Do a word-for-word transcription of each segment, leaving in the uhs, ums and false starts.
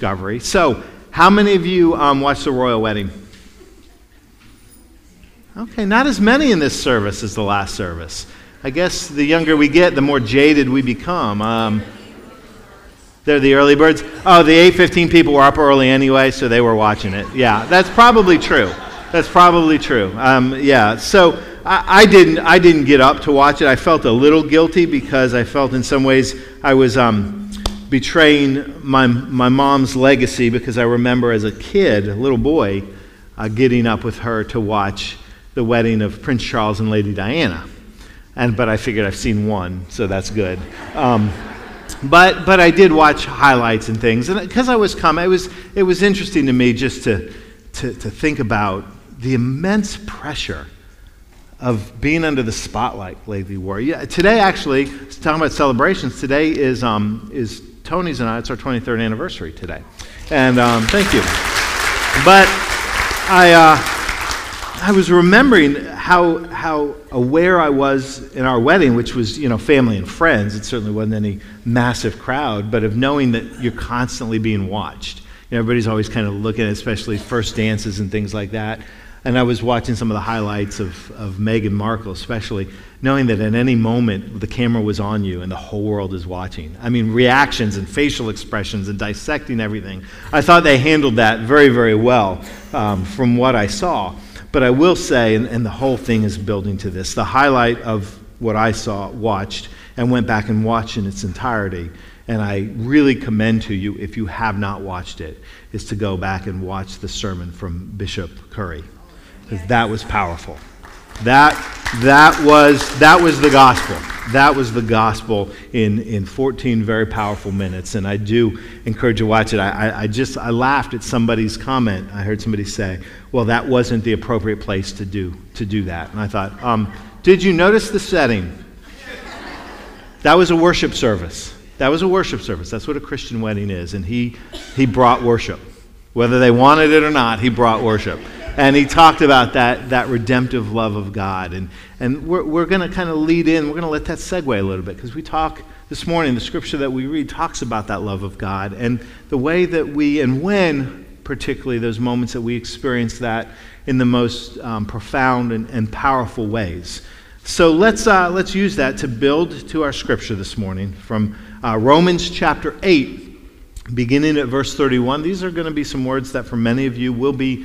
discovery. So, how many of you um, watched the royal wedding? Okay, not as many in this service as the last service. I guess the younger we get, the more jaded we become. Um, they're the early birds. Oh, the eight fifteen people were up early anyway, so they were watching it. Yeah, that's probably true. That's probably true. Um, yeah, so I, I didn't I didn't get up to watch it. I felt a little guilty because I felt in some ways I was um, betraying my, my mom's legacy, because I remember as a kid, a little boy, uh, getting up with her to watch the wedding of Prince Charles and Lady Diana. And, but I figured I've seen one, so that's good. Um, but but I did watch highlights and things, and because I was coming, it was it was interesting to me just to, to to think about the immense pressure of being under the spotlight lately. War yeah, today actually, talking about celebrations, today is um is Tony's and I. It's our twenty-third anniversary today, and um, thank you. But I. Uh, I was remembering how how aware I was in our wedding, which was, you know, family and friends. It certainly wasn't any massive crowd, but of knowing that you're constantly being watched. You know, everybody's always kind of looking at, especially first dances and things like that. And I was watching some of the highlights of, of Meghan Markle, especially, knowing that at any moment the camera was on you and the whole world is watching. I mean, reactions and facial expressions and dissecting everything. I thought they handled that very, very well um, from what I saw. But I will say, and, and the whole thing is building to this, the highlight of what I saw, watched, and went back and watched in its entirety, and I really commend to you, if you have not watched it, is to go back and watch the sermon from Bishop Curry, because that was powerful. That, that, was, that was the gospel. That was the gospel in, in fourteen very powerful minutes, and I do encourage you to watch it. I, I, I just, I laughed at somebody's comment. I heard somebody say, well, that wasn't the appropriate place to do, to do that. And I thought, um, did you notice the setting? That was a worship service. That was a worship service. That's what a Christian wedding is, and he, he brought worship. Whether they wanted it or not, he brought worship. And he talked about that, that redemptive love of God. And, and we're, we're going to kind of lead in, we're going to let that segue a little bit, because we talk this morning, the scripture that we read talks about that love of God and the way that we, and when particularly those moments that we experience that in the most um, profound and, and powerful ways. So let's, uh, let's use that to build to our scripture this morning from uh, Romans chapter eight, beginning at verse thirty-one. These are going to be some words that for many of you will be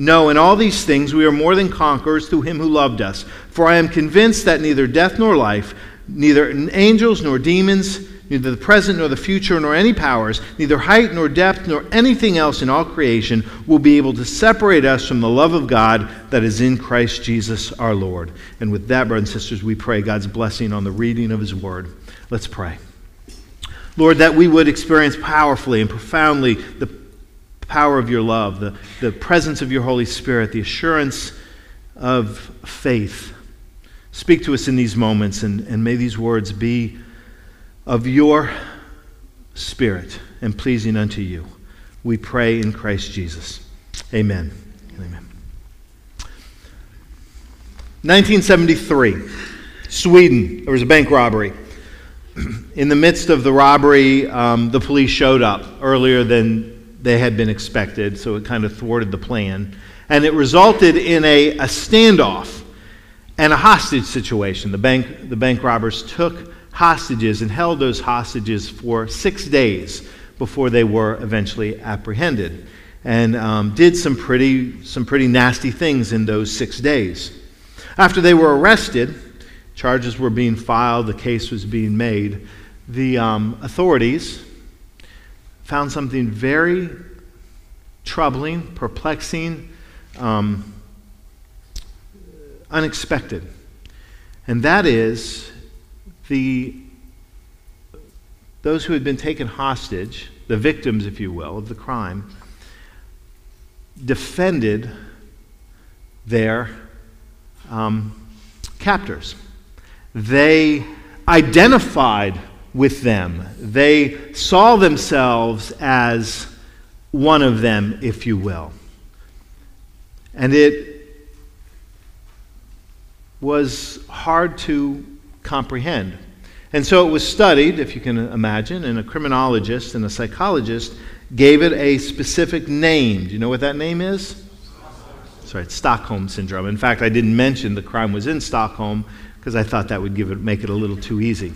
No, in all these things we are more than conquerors through him who loved us. For I am convinced that neither death nor life, neither angels nor demons, neither the present nor the future nor any powers, neither height nor depth nor anything else in all creation will be able to separate us from the love of God that is in Christ Jesus our Lord." And with that, brothers and sisters, we pray God's blessing on the reading of his word. Let's pray. Lord, that we would experience powerfully and profoundly the power of your love, the, the presence of your Holy Spirit, the assurance of faith. Speak to us in these moments, and, and may these words be of your Spirit and pleasing unto you. We pray in Christ Jesus. Amen. Amen. nineteen seventy-three, Sweden. There was a bank robbery. In the midst of the robbery, um, the police showed up earlier than they had been expected, so it kind of thwarted the plan. And it resulted in a, a standoff and a hostage situation. The bank, the bank robbers took hostages and held those hostages for six days before they were eventually apprehended. and um, did some pretty, some pretty nasty things in those six days. After they were arrested, charges were being filed, the case was being made, the um, authorities found something very troubling, perplexing, um, unexpected. And that is the, those who had been taken hostage, the victims, if you will, of the crime, defended their um, captors. They identified with them. They saw themselves as one of them, if you will. And it was hard to comprehend. And so it was studied, if you can imagine, and a criminologist and a psychologist gave it a specific name. Do you know what that name is? Sorry, it's Stockholm Syndrome. In fact, I didn't mention the crime was in Stockholm because I thought that would give it, make it a little too easy.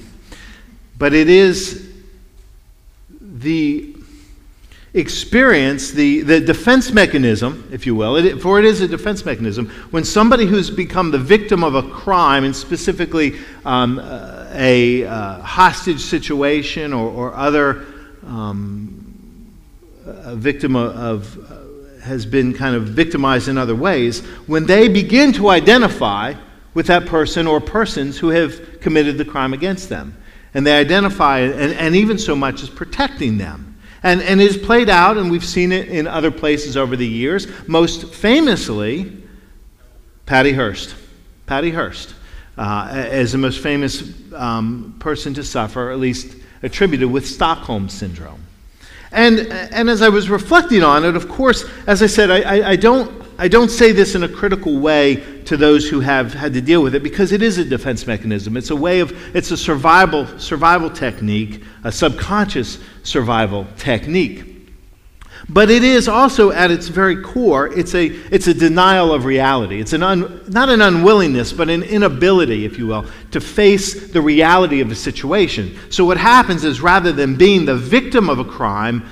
But it is the experience, the, the defense mechanism, if you will, it, for it is a defense mechanism, when somebody who's become the victim of a crime, and specifically um, a uh, hostage situation or, or other um, a victim of, of uh, has been kind of victimized in other ways, when they begin to identify with that person or persons who have committed the crime against them. And they identify, and, and even so much as protecting them. And, and it is played out, and we've seen it in other places over the years. Most famously, Patty Hearst. Patty Hearst uh, is the most famous um, person to suffer, at least attributed with Stockholm Syndrome. And, and as I was reflecting on it, of course, as I said, I, I, I don't... I don't say this in a critical way to those who have had to deal with it, because it is a defense mechanism. It's a way of, it's a survival, survival technique, a subconscious survival technique. But it is also, at its very core, it's a, it's a denial of reality. It's an un, not an unwillingness, but an inability, if you will, to face the reality of a situation. So what happens is, rather than being the victim of a crime,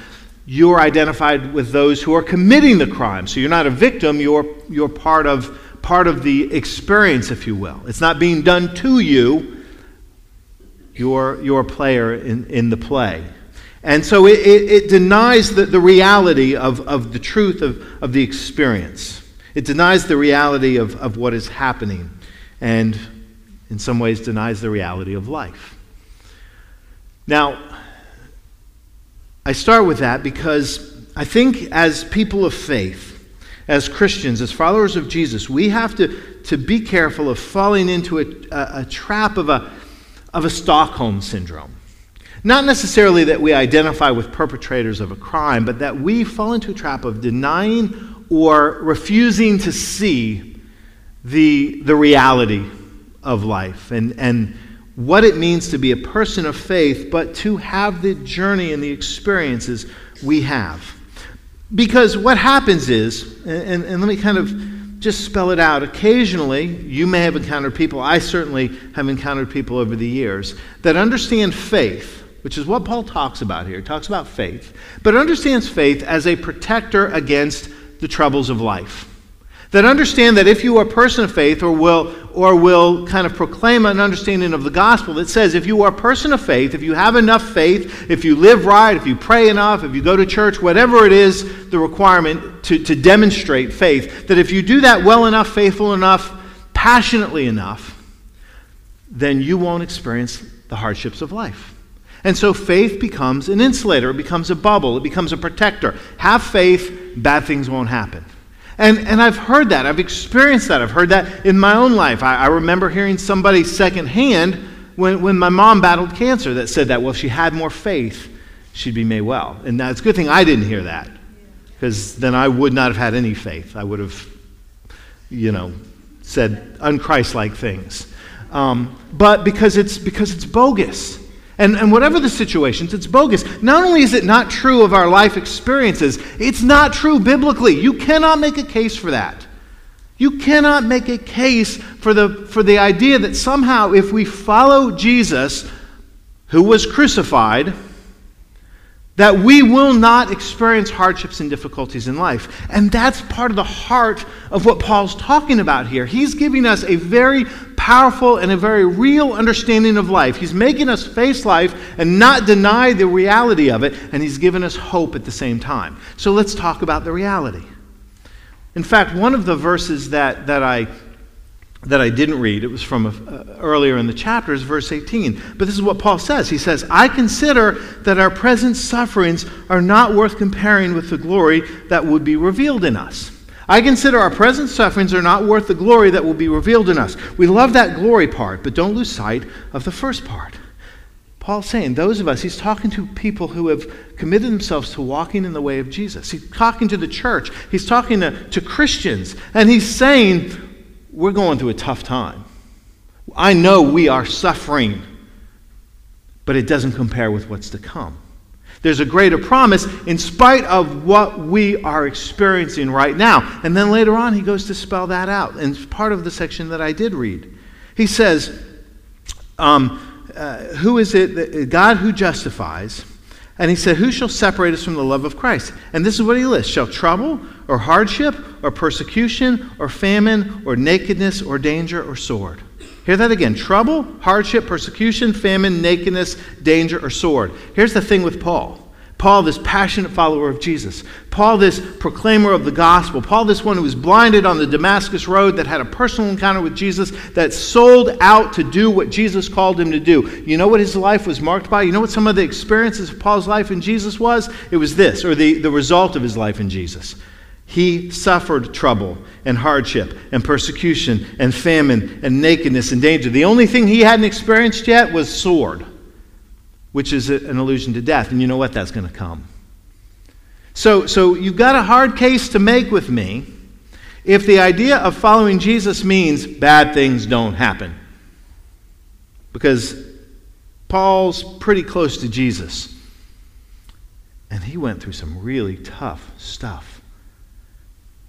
you're identified with those who are committing the crime. So you're not a victim, you're, you're part of, part of the experience, if you will. It's not being done to you, you're, you're a player in, in the play. And so it, it, it denies the, the reality of, of the truth of, of the experience. It denies the reality of, of what is happening, and in some ways denies the reality of life. Now, I start with that because I think as people of faith, as Christians, as followers of Jesus, we have to, to be careful of falling into a, a, a trap of a, of a Stockholm Syndrome. Not necessarily that we identify with perpetrators of a crime, but that we fall into a trap of denying or refusing to see the, the reality of life and, and what it means to be a person of faith, but to have the journey and the experiences we have. Because what happens is, and, and let me kind of just spell it out, occasionally you may have encountered people, I certainly have encountered people over the years, that understand faith, which is what Paul talks about here, he talks about faith, but understands faith as a protector against the troubles of life. That understand that if you are a person of faith or will or will kind of proclaim an understanding of the gospel that says if you are a person of faith, if you have enough faith, if you live right, if you pray enough, if you go to church, whatever it is, the requirement to, to demonstrate faith, that if you do that well enough, faithful enough, passionately enough, then you won't experience the hardships of life. And so faith becomes an insulator, it becomes a bubble, it becomes a protector. Have faith, bad things won't happen. And, and I've heard that. I've experienced that. I've heard that in my own life. I, I remember hearing somebody secondhand when, when my mom battled cancer that said that, well, if she had more faith, she'd be made well. And that's a good thing I didn't hear that, because then I would not have had any faith. I would have, you know, said unchristlike things. Um, but because it's, because it's bogus. And, and whatever the situations, it's bogus. Not only is it not true of our life experiences, it's not true biblically. You cannot make a case for that. You cannot make a case for the, for the idea that somehow if we follow Jesus, who was crucified, that we will not experience hardships and difficulties in life. And that's part of the heart of what Paul's talking about here. He's giving us a very powerful and a very real understanding of life. He's making us face life and not deny the reality of it, and he's given us hope at the same time. So let's talk about the reality. In fact, one of the verses that, that I... that I didn't read, it was from a, uh, earlier in the chapter, is verse eighteen. But this is what Paul says. He says, "I consider that our present sufferings are not worth comparing with the glory that would be revealed in us." I consider our present sufferings are not worth the glory that will be revealed in us. We love that glory part, but don't lose sight of the first part. Paul's saying, those of us, he's talking to people who have committed themselves to walking in the way of Jesus. He's talking to the church. He's talking to, to Christians. And he's saying, we're going through a tough time. I know we are suffering, but it doesn't compare with what's to come. There's a greater promise in spite of what we are experiencing right now. And then later on, he goes to spell that out. And it's part of the section that I did read. He says, um, uh, who is it, that, God who justifies, and he said, who shall separate us from the love of Christ? And this is what he lists. Shall trouble or hardship or persecution or famine or nakedness or danger or sword? Hear that again. Trouble, hardship, persecution, famine, nakedness, danger, or sword. Here's the thing with Paul. Paul, this passionate follower of Jesus. Paul, this proclaimer of the gospel. Paul, this one who was blinded on the Damascus road, that had a personal encounter with Jesus, that sold out to do what Jesus called him to do. You know what his life was marked by? You know what some of the experiences of Paul's life in Jesus was? It was this, or the, the result of his life in Jesus. He suffered trouble and hardship and persecution and famine and nakedness and danger. The only thing he hadn't experienced yet was sword, which is an allusion to death. And you know what? That's going to come. So, so you've got a hard case to make with me if the idea of following Jesus means bad things don't happen. Because Paul's pretty close to Jesus. And he went through some really tough stuff.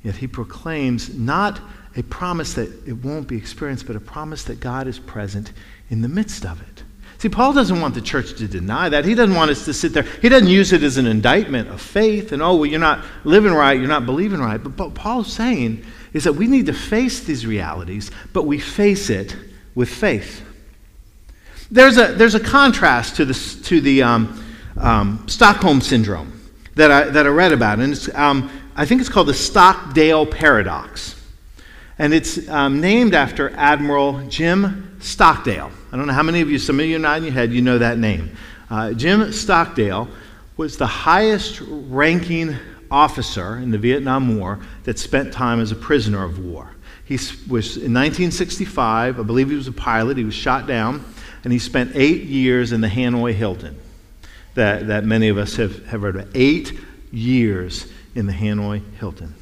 Yet he proclaims not a promise that it won't be experienced, but a promise that God is present in the midst of it. See, Paul doesn't want the church to deny that. He doesn't want us to sit there. He doesn't use it as an indictment of faith and, oh, well, you're not living right, you're not believing right. But what Paul's saying is that we need to face these realities, but we face it with faith. There's a, there's a contrast to the, to the um, um, Stockholm Syndrome that I, that I read about, and it's, um, I think it's called the Stockdale Paradox. And it's um, named after Admiral Jim Stockdale. I don't know how many of you, some of you nodding your head, you know that name. Uh, Jim Stockdale was the highest-ranking officer in the Vietnam War that spent time as a prisoner of war. He was, in nineteen sixty-five, I believe he was a pilot, he was shot down, and he spent eight years in the Hanoi Hilton, that, that many of us have, have read about. Eight years in the Hanoi Hilton.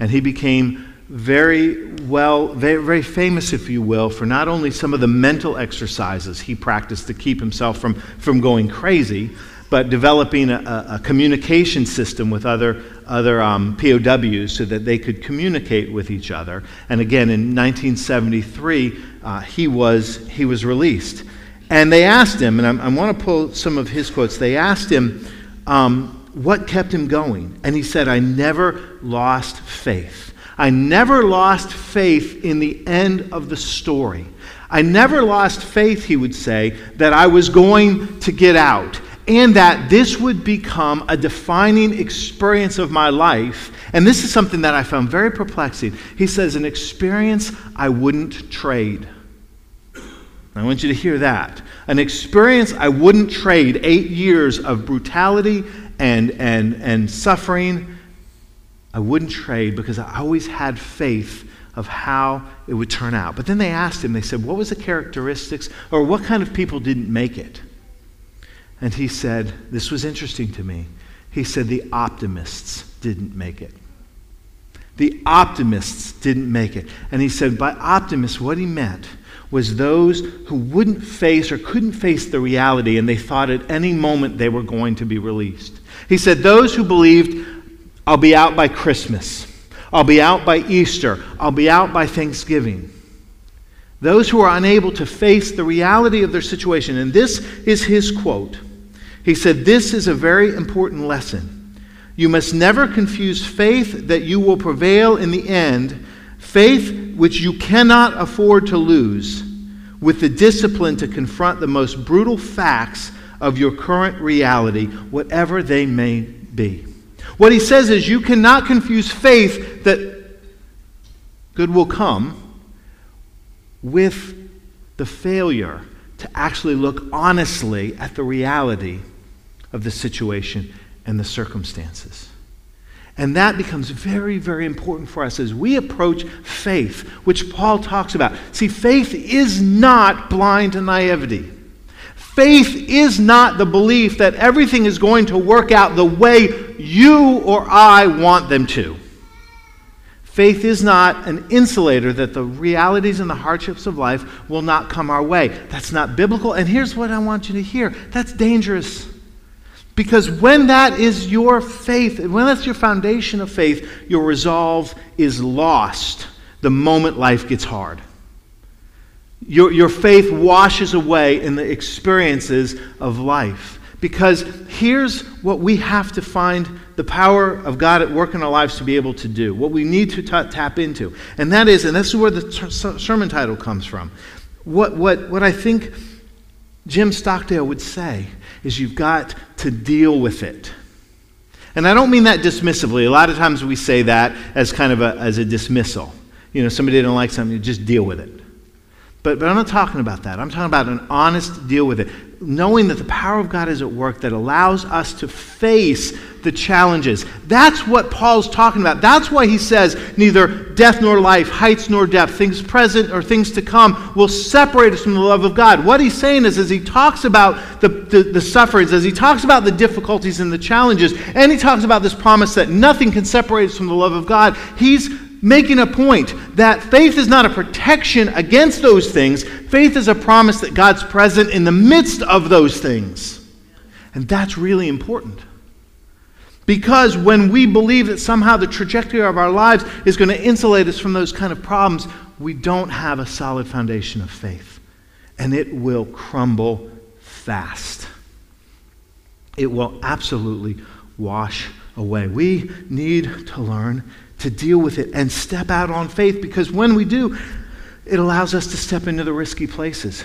And he became very well, very, very famous, if you will, for not only some of the mental exercises he practiced to keep himself from, from going crazy, but developing a, a communication system with other, other um, P O Ws so that they could communicate with each other. And again, in nineteen seventy-three, uh, he, was, he was released. And they asked him, and I, I want to pull some of his quotes, they asked him um, what kept him going. And he said, "I never lost faith. I never lost faith in the end of the story. I never lost faith," he would say, "that I was going to get out and that this would become a defining experience of my life." And this is something that I found very perplexing. He says, "An experience I wouldn't trade." I want you to hear that. An experience I wouldn't trade. Eight years of brutality and, and, and suffering, I wouldn't trade, because I always had faith of how it would turn out. But then they asked him, they said, what was the characteristics, or what kind of people didn't make it? And he said, this was interesting to me. He said, the optimists didn't make it. The optimists didn't make it. And he said, by optimists, what he meant was those who wouldn't face or couldn't face the reality, and they thought at any moment they were going to be released. He said, those who believed, I'll be out by Christmas. I'll be out by Easter. I'll be out by Thanksgiving. Those who are unable to face the reality of their situation. And this is his quote. He said, this is a very important lesson. You must never confuse faith that you will prevail in the end, faith which you cannot afford to lose, with the discipline to confront the most brutal facts of your current reality, whatever they may be. What he says is you cannot confuse faith that good will come with the failure to actually look honestly at the reality of the situation and the circumstances. And that becomes very, very important for us as we approach faith, which Paul talks about. See, faith is not blind naivety. Faith is not the belief that everything is going to work out the way you or I want them to. Faith is not an insulator that the realities and the hardships of life will not come our way. That's not biblical. And here's what I want you to hear. That's dangerous. Because when that is your faith, when that's your foundation of faith, your resolve is lost the moment life gets hard. Your, your faith washes away in the experiences of life. Because here's what we have to find the power of God at work in our lives to be able to do, what we need to t- tap into. And that is, and this is where the t- sermon title comes from. What, what, what I think Jim Stockdale would say is you've got to deal with it. And I don't mean that dismissively. A lot of times we say that as kind of a, as a dismissal. You know, somebody didn't like something, you just deal with it. But, but I'm not talking about that. I'm talking about an honest deal with it, knowing that the power of God is at work that allows us to face the challenges. That's what Paul's talking about. That's why he says neither death nor life, heights nor depth, things present or things to come will separate us from the love of God. What he's saying is as he talks about the, the, the sufferings, as he talks about the difficulties and the challenges, and he talks about this promise that nothing can separate us from the love of God, he's making a point that faith is not a protection against those things. Faith is a promise that God's present in the midst of those things. And that's really important. Because when we believe that somehow the trajectory of our lives is going to insulate us from those kind of problems, we don't have a solid foundation of faith. And it will crumble fast. It will absolutely wash away. We need to learn to deal with it and step out on faith, because when we do, it allows us to step into the risky places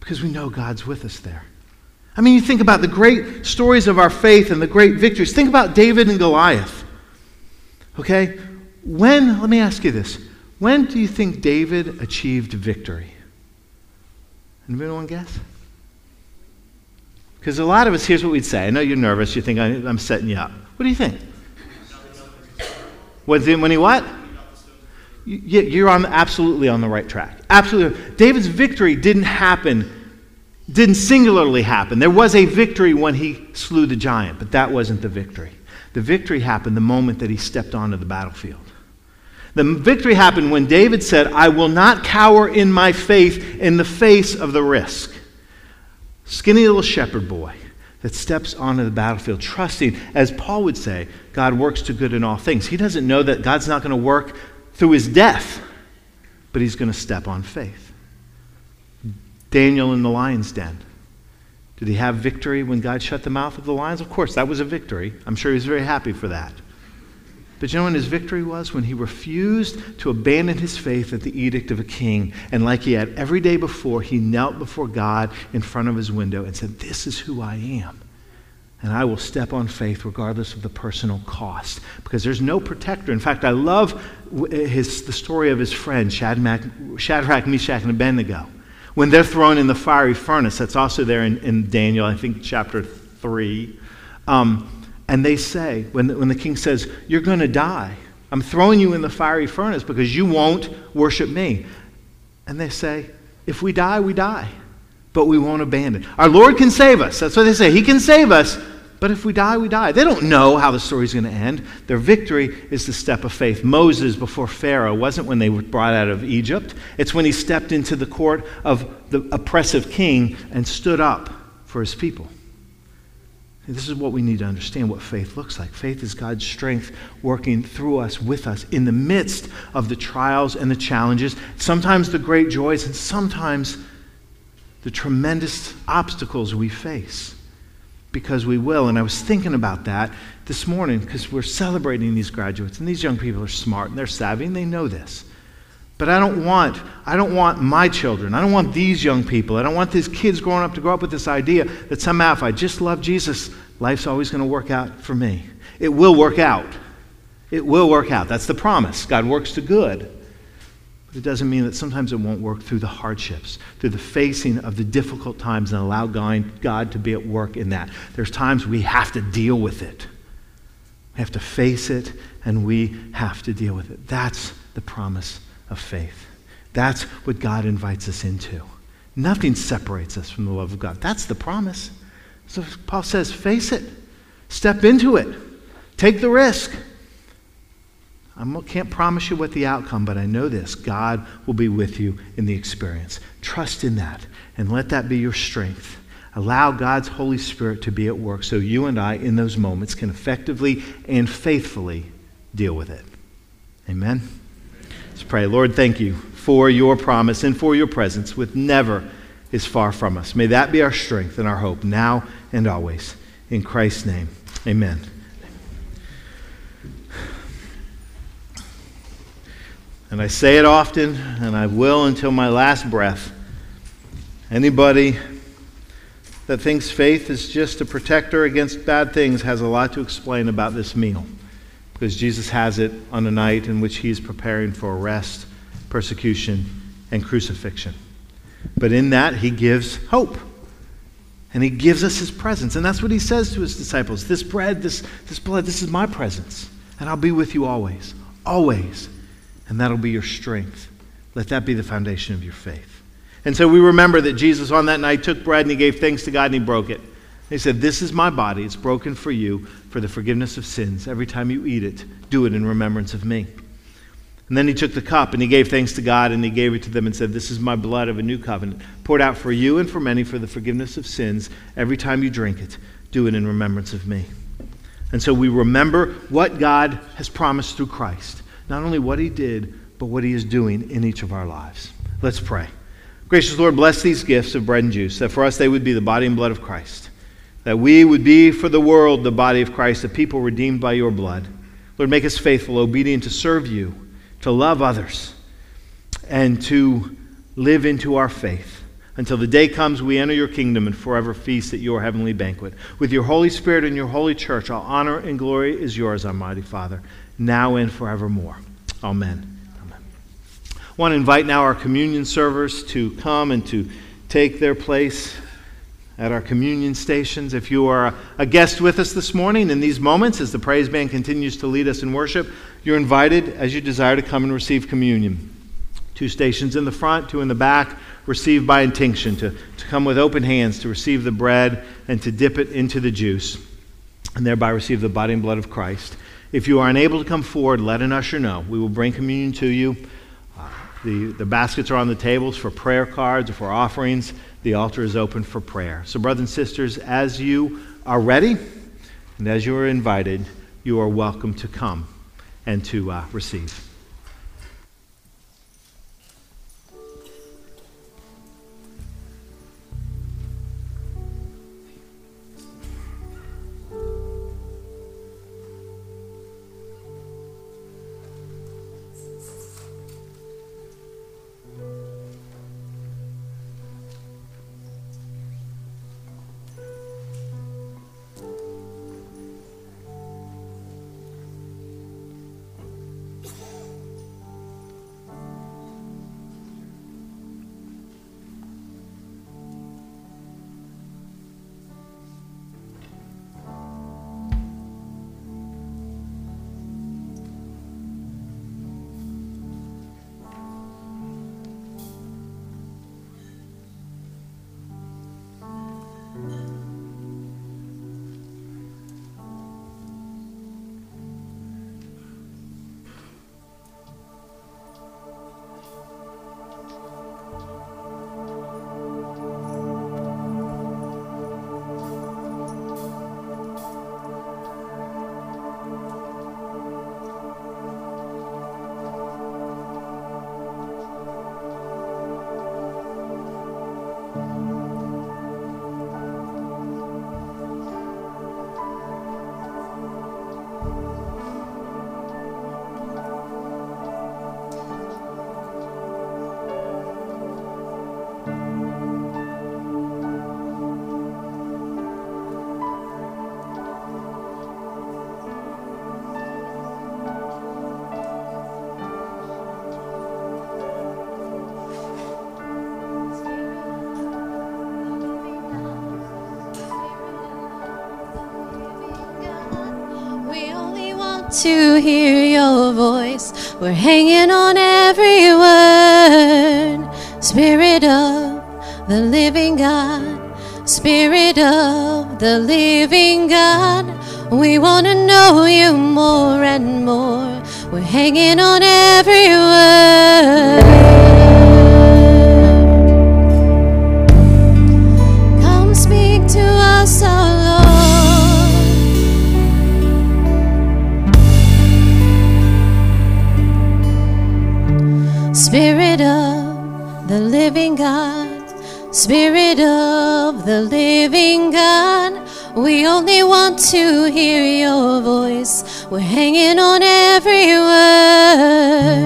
because we know God's with us there. I mean, you think about the great stories of our faith and the great victories. Think about David and Goliath, okay? When, let me ask you this, when do you think David achieved victory? Anybody want to guess? Because a lot of us, here's what we'd say. I know you're nervous. You think I'm setting you up. What do you think? When he what? You're on absolutely on the right track. Absolutely. David's victory didn't happen, didn't singularly happen. There was a victory when he slew the giant, but that wasn't the victory. The victory happened the moment that he stepped onto the battlefield. The victory happened when David said, I will not cower in my faith in the face of the risk. Skinny little shepherd boy that steps onto the battlefield, trusting, as Paul would say, God works to good in all things. He doesn't know that God's not going to work through his death, but he's going to step on faith. Daniel in the lion's den. Did he have victory when God shut the mouth of the lions? Of course, that was a victory. I'm sure he was very happy for that. But you know when his victory was? When he refused to abandon his faith at the edict of a king. And like he had every day before, he knelt before God in front of his window and said, this is who I am. And I will step on faith regardless of the personal cost. Because there's no protector. In fact, I love his, the story of his friend, Shadrach, Shadrach, Meshach, and Abednego. When they're thrown in the fiery furnace, that's also there in, in Daniel, I think, chapter three. Um... And they say, when the, when the king says, you're going to die. I'm throwing you in the fiery furnace because you won't worship me. And they say, if we die, we die, but we won't abandon. Our Lord can save us. That's what they say. He can save us, but if we die, we die. They don't know how the story's going to end. Their victory is the step of faith. Moses before Pharaoh wasn't when they were brought out of Egypt. It's when he stepped into the court of the oppressive king and stood up for his people. This is what we need to understand what faith looks like. Faith is God's strength working through us, with us, in the midst of the trials and the challenges, sometimes the great joys and sometimes the tremendous obstacles we face. because we will. And I was thinking about that this morning because we're celebrating these graduates, and these young people are smart and they're savvy and they know this. But I don't want, I don't want my children, I don't want these young people, I don't want these kids growing up to grow up with this idea that somehow if I just love Jesus, life's always going to work out for me. It will work out. It will work out. That's the promise. God works to good. But it doesn't mean that sometimes it won't work through the hardships, through the facing of the difficult times, and allow God to be at work in that. There's times we have to deal with it. We have to face it, and we have to deal with it. That's the promise of faith. That's what God invites us into. Nothing separates us from the love of God. That's the promise. So Paul says, face it. Step into it. Take the risk. I can't promise you what the outcome, but I know this. God will be with you in the experience. Trust in that and let that be your strength. Allow God's Holy Spirit to be at work so you and I in those moments can effectively and faithfully deal with it. Amen? Let's pray. Lord, thank you for your promise and for your presence, which never is far from us. May that be our strength and our hope now and always. In Christ's name, amen. And I say it often, and I will until my last breath. Anybody that thinks faith is just a protector against bad things has a lot to explain about this meal, because Jesus has it on a night in which he is preparing for arrest, persecution, and crucifixion. But in that, he gives hope, and he gives us his presence. And that's what he says to his disciples. This bread, this, this blood, this is my presence, and I'll be with you always, always. And that'll be your strength. Let that be the foundation of your faith. And so we remember that Jesus on that night took bread and he gave thanks to God and he broke it. And he said, this is my body. It's broken for you for the forgiveness of sins. Every time you eat it, do it in remembrance of me. And then he took the cup and he gave thanks to God and he gave it to them and said, this is my blood of a new covenant, poured out for you and for many for the forgiveness of sins. Every time you drink it, do it in remembrance of me. And so we remember what God has promised through Christ. Not only what he did, but what he is doing in each of our lives. Let's pray. Gracious Lord, bless these gifts of bread and juice, that for us they would be the body and blood of Christ, that we would be for the world the body of Christ, a people redeemed by your blood. Lord, make us faithful, obedient to serve you, to love others, and to live into our faith. Until the day comes we enter your kingdom and forever feast at your heavenly banquet. With your Holy Spirit and your holy church, all honor and glory is yours, Almighty Father, now and forevermore. Amen. Amen. I want to invite now our communion servers to come and to take their place at our communion stations. If you are a guest with us this morning in these moments, as the praise band continues to lead us in worship, you're invited as you desire to come and receive communion. Two stations in the front, two in the back, receive by intinction, to, to come with open hands to receive the bread and to dip it into the juice and thereby receive the body and blood of Christ. If you are unable to come forward, let an usher know. We will bring communion to you. Uh, the, the baskets are on the tables for prayer cards or for offerings. The altar is open for prayer. So brothers and sisters, as you are ready and as you are invited, you are welcome to come and to uh, receive. to hear your voice. We're hanging on every word. Spirit of the living God, Spirit of the living God, we want to know you more and more. We're hanging on every word. Come speak to us, our Lord. Spirit of the living God, Spirit of the living God, we only want to hear your voice. We're hanging on every word.